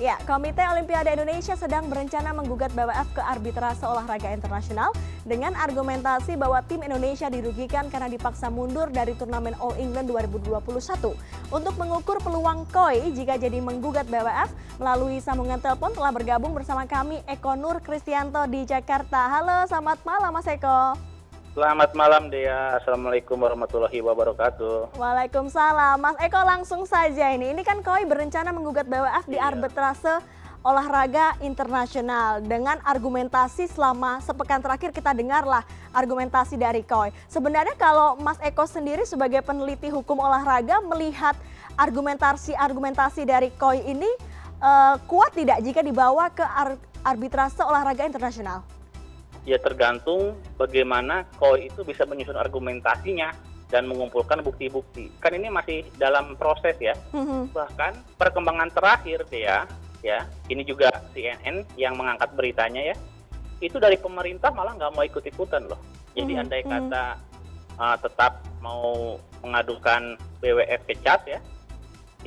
Ya, Komite Olimpiade Indonesia sedang berencana menggugat BWF ke Arbitrase Olahraga Internasional dengan argumentasi bahwa tim Indonesia dirugikan karena dipaksa mundur dari turnamen All England 2021. Untuk mengukur peluang KOI jika jadi menggugat BWF, melalui sambungan telepon telah bergabung bersama kami Eko Nur Kristianto di Jakarta. Halo, selamat malam Mas Eko. Selamat malam Dea, Assalamualaikum warahmatullahi wabarakatuh. Waalaikumsalam, Mas Eko langsung saja ini kan KOI berencana menggugat BWF di Arbitrase Olahraga Internasional dengan argumentasi selama sepekan terakhir kita dengarlah argumentasi dari KOI. Sebenarnya kalau Mas Eko sendiri sebagai peneliti hukum olahraga melihat argumentasi dari KOI ini kuat tidak jika dibawa ke Arbitrase Olahraga Internasional? Ya tergantung bagaimana KOI itu bisa menyusun argumentasinya dan mengumpulkan bukti-bukti. Kan ini masih dalam proses ya. Bahkan perkembangan terakhir ya, ini juga CNN yang mengangkat beritanya ya. Itu dari pemerintah malah nggak mau ikut-ikutan loh. Jadi andai kata tetap mau mengadukan BWF ke CAS ya,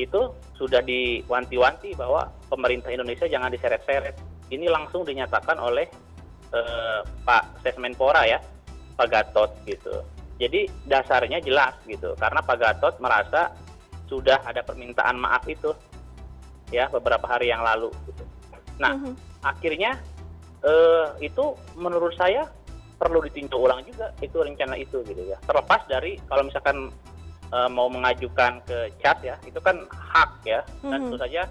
itu sudah diwanti-wanti bahwa pemerintah Indonesia jangan diseret-seret. Ini langsung dinyatakan oleh Pak Menpora ya, Pak Gatot gitu. Jadi dasarnya jelas gitu, karena Pak Gatot merasa sudah ada permintaan maaf itu ya beberapa hari yang lalu. Gitu. Nah akhirnya itu menurut saya perlu ditinjau ulang juga itu rencana itu gitu ya. Terlepas dari kalau misalkan mau mengajukan ke CAS ya, itu kan hak ya dan tentu saja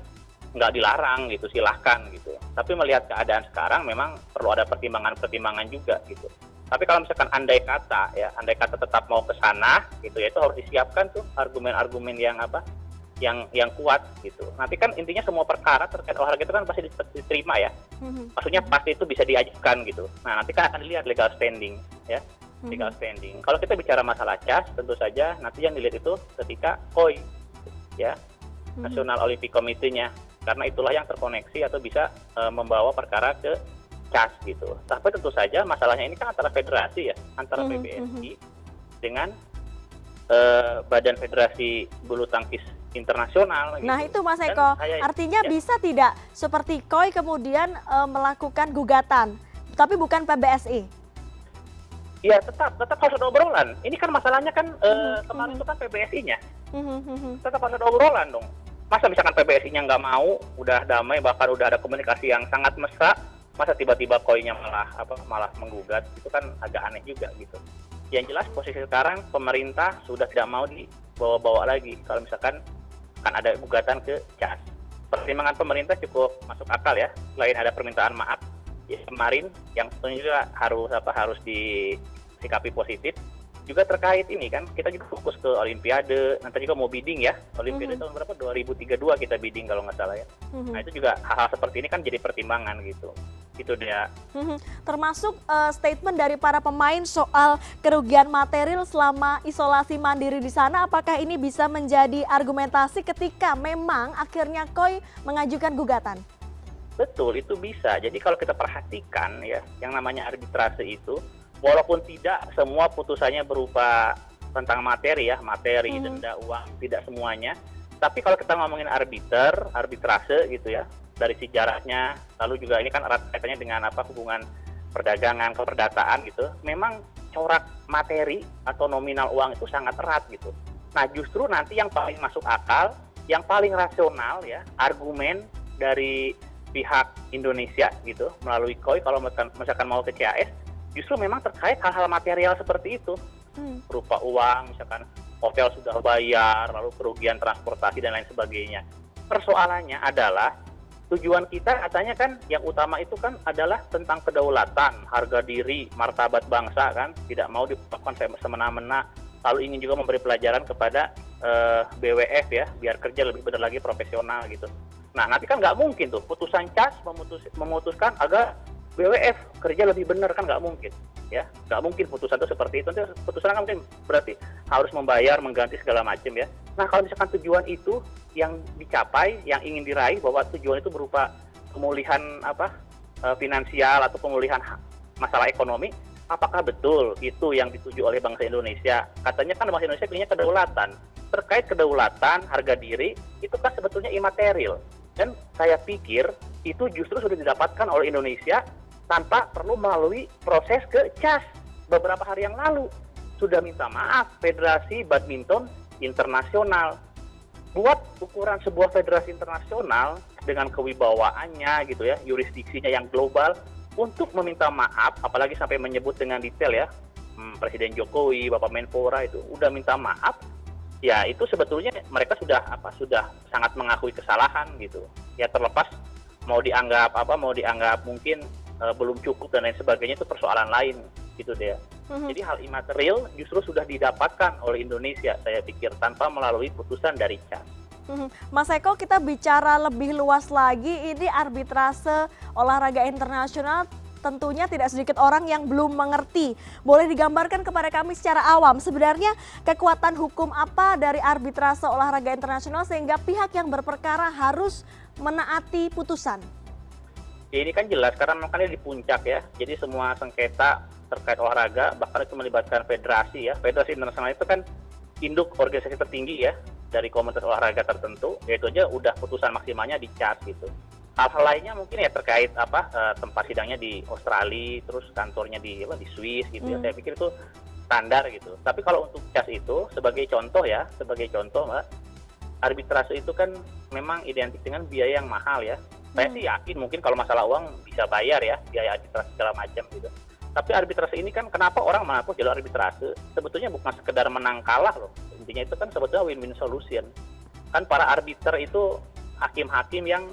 nggak dilarang gitu, silahkan gitu. Tapi melihat keadaan sekarang memang perlu ada pertimbangan-pertimbangan juga gitu. Tapi kalau misalkan andai kata tetap mau ke sana gitu ya, itu harus disiapkan tuh argumen-argumen yang kuat gitu. Nanti kan intinya semua perkara terkait olahraga itu kan pasti diterima ya. Maksudnya pasti itu bisa diajukan gitu. Nah, nanti kan akan dilihat legal standing ya. Legal standing. Kalau kita bicara masalah CAS tentu saja nanti yang dilihat itu ketika KOI ya, National Olympic Committee-nya. Karena itulah yang terkoneksi atau bisa membawa perkara ke CAS gitu. Tapi tentu saja masalahnya ini kan antara federasi ya, antara PBSI dengan Badan Federasi Bulu Tangkis Internasional. Gitu. Nah itu Mas Eko, artinya ya, bisa tidak seperti KOI kemudian melakukan gugatan, tapi bukan PBSI? Ya tetap harus ada obrolan. Ini kan masalahnya kan kemarin itu kan PBSI-nya. Tetap harus ada obrolan dong. Masa misalkan PBSI-nya nggak mau, udah damai, bahkan udah ada komunikasi yang sangat mesra, masa tiba-tiba KOI-nya malah menggugat, itu kan agak aneh juga gitu. Yang jelas posisi sekarang pemerintah sudah tidak mau dibawa-bawa lagi kalau misalkan kan ada gugatan ke CAS. Pertimbangan pemerintah cukup masuk akal ya, selain ada permintaan maaf ya, kemarin yang juga harus disikapi positif. Juga terkait ini kan, kita juga fokus ke Olimpiade, nanti juga mau bidding ya, Olimpiade tahun berapa? 2032 kita bidding kalau nggak salah ya. Nah itu juga hal-hal seperti ini kan jadi pertimbangan gitu. Itu dia. Termasuk statement dari para pemain soal kerugian material selama isolasi mandiri di sana, apakah ini bisa menjadi argumentasi ketika memang akhirnya KOI mengajukan gugatan? Betul, itu bisa. Jadi kalau kita perhatikan ya, yang namanya arbitrase itu, walaupun tidak semua putusannya berupa tentang materi ya, materi, denda, uang, tidak semuanya. Tapi kalau kita ngomongin arbitrase gitu ya, dari sejarahnya, lalu juga ini kan erat kaitannya dengan hubungan perdagangan, keperdataan gitu. Memang corak materi atau nominal uang itu sangat erat gitu. Nah justru nanti yang paling masuk akal, yang paling rasional ya, argumen dari pihak Indonesia gitu, melalui KOI kalau misalkan mau ke CAS, justru memang terkait hal-hal material seperti itu, berupa uang, misalkan hotel sudah bayar, lalu kerugian transportasi dan lain sebagainya. Persoalannya adalah tujuan kita katanya kan yang utama itu kan adalah tentang kedaulatan, harga diri, martabat bangsa kan, tidak mau dilakukan semena-mena, lalu ingin juga memberi pelajaran kepada BWF ya, biar kerja lebih benar lagi profesional gitu. Nah nanti kan nggak mungkin tuh putusan CAS memutuskan agar BWF kerja lebih benar, kan nggak mungkin ya, nggak mungkin putusan itu seperti itu. Nanti putusan kan mungkin berarti harus membayar, mengganti segala macam ya. Nah kalau misalkan tujuan itu yang dicapai, yang ingin diraih bahwa tujuan itu berupa pemulihan finansial atau pemulihan masalah ekonomi, apakah betul itu yang dituju oleh bangsa Indonesia? Katanya kan bangsa Indonesia punya kedaulatan. Terkait kedaulatan, harga diri itu kan sebetulnya imaterial. Dan saya pikir itu justru sudah didapatkan oleh Indonesia tanpa perlu melalui proses ke CAS. Beberapa hari yang lalu sudah minta maaf Federasi Badminton Internasional. Buat ukuran sebuah federasi internasional dengan kewibawaannya gitu ya, yurisdiksinya yang global, untuk meminta maaf, apalagi sampai menyebut dengan detail ya, Presiden Jokowi, Bapak Menpora itu udah minta maaf, ya itu sebetulnya mereka sudah sangat mengakui kesalahan gitu. Ya terlepas mau dianggap mungkin belum cukup dan lain sebagainya, itu persoalan lain gitu deh. Jadi hal imaterial justru sudah didapatkan oleh Indonesia, saya pikir, tanpa melalui putusan dari CAS. Mas Eko, kita bicara lebih luas lagi, ini arbitrase olahraga internasional tentunya tidak sedikit orang yang belum mengerti. Boleh digambarkan kepada kami secara awam, sebenarnya kekuatan hukum apa dari arbitrase olahraga internasional sehingga pihak yang berperkara harus menaati putusan? Ini kan jelas, karena makanya di puncak ya, jadi semua sengketa terkait olahraga, bahkan itu melibatkan federasi ya. Federasi internasional itu kan induk organisasi tertinggi ya, dari komunitas olahraga tertentu, yaitu aja udah putusan maksimalnya di CAS gitu. Hal-hal lainnya mungkin ya terkait tempat sidangnya di Australia, terus kantornya di Swiss gitu ya. Saya pikir itu standar gitu. Tapi kalau untuk CAS itu, sebagai contoh Mbak, arbitrase itu kan memang identik dengan biaya yang mahal ya. Saya sih yakin mungkin kalau masalah uang bisa bayar ya, biaya arbitrase segala macam gitu. Tapi arbitrase ini kan kenapa orang mengaku jalur arbitrase? Sebetulnya bukan sekedar menang kalah loh. Intinya itu kan sebetulnya win-win solution. Kan para arbiter itu hakim-hakim yang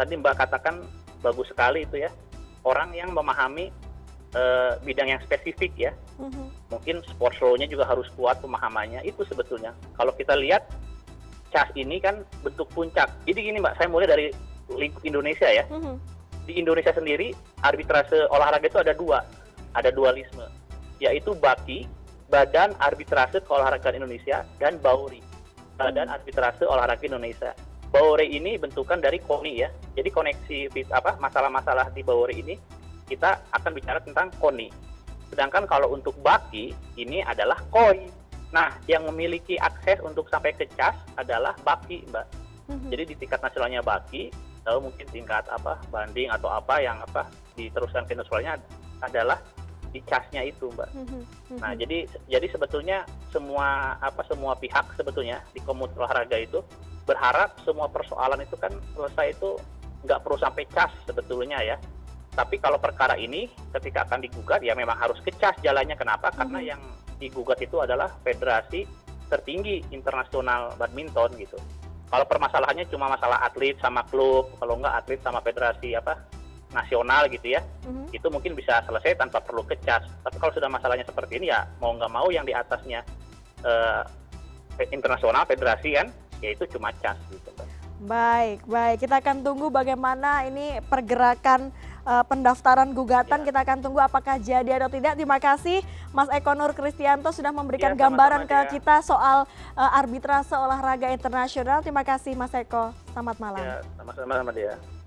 tadi Mbak katakan bagus sekali itu ya. Orang yang memahami bidang yang spesifik ya. Mungkin sports law-nya juga harus kuat pemahamannya. Itu sebetulnya. Kalau kita lihat CAS ini kan bentuk puncak. Jadi gini Mbak, saya mulai dari lingkup Indonesia ya. Di Indonesia sendiri arbitrase olahraga itu ada dua. Ada dualisme, yaitu BAKI, Badan Arbitrase Keolahragaan Indonesia, dan BAORI, Badan Arbitrase Olahraga Indonesia. BAORI ini bentukan dari KONI ya, jadi koneksi masalah-masalah di BAORI ini kita akan bicara tentang KONI. Sedangkan kalau untuk BAKI ini adalah KOI. Nah, yang memiliki akses untuk sampai ke CAS adalah BAKI, Mbak. Jadi di tingkat nasionalnya BAKI, lalu mungkin tingkat banding atau yang diteruskan ke nasionalnya adalah di CAS-nya itu, Mbak. Nah, jadi sebetulnya semua pihak sebetulnya di komunitas olahraga itu berharap semua persoalan itu kan selesai, itu nggak perlu sampai CAS sebetulnya ya. Tapi kalau perkara ini ketika akan digugat ya memang harus ke CAS jalannya. Kenapa? Karena yang digugat itu adalah federasi tertinggi internasional badminton gitu. Kalau permasalahannya cuma masalah atlet sama klub, kalau nggak atlet sama federasi nasional gitu ya, itu mungkin bisa selesai tanpa perlu ke CAS. Tapi kalau sudah masalahnya seperti ini ya mau nggak mau yang di atasnya internasional federasi kan, yaitu cuma CAS gitu. Baik, kita akan tunggu bagaimana ini pergerakan pendaftaran gugatan ya. Kita akan tunggu apakah jadi atau tidak. Terima kasih Mas Eko Nur Kristianto sudah memberikan gambaran ke kita soal arbitrase olahraga internasional. Terima kasih Mas Eko, selamat malam. Ya, sama-sama dia.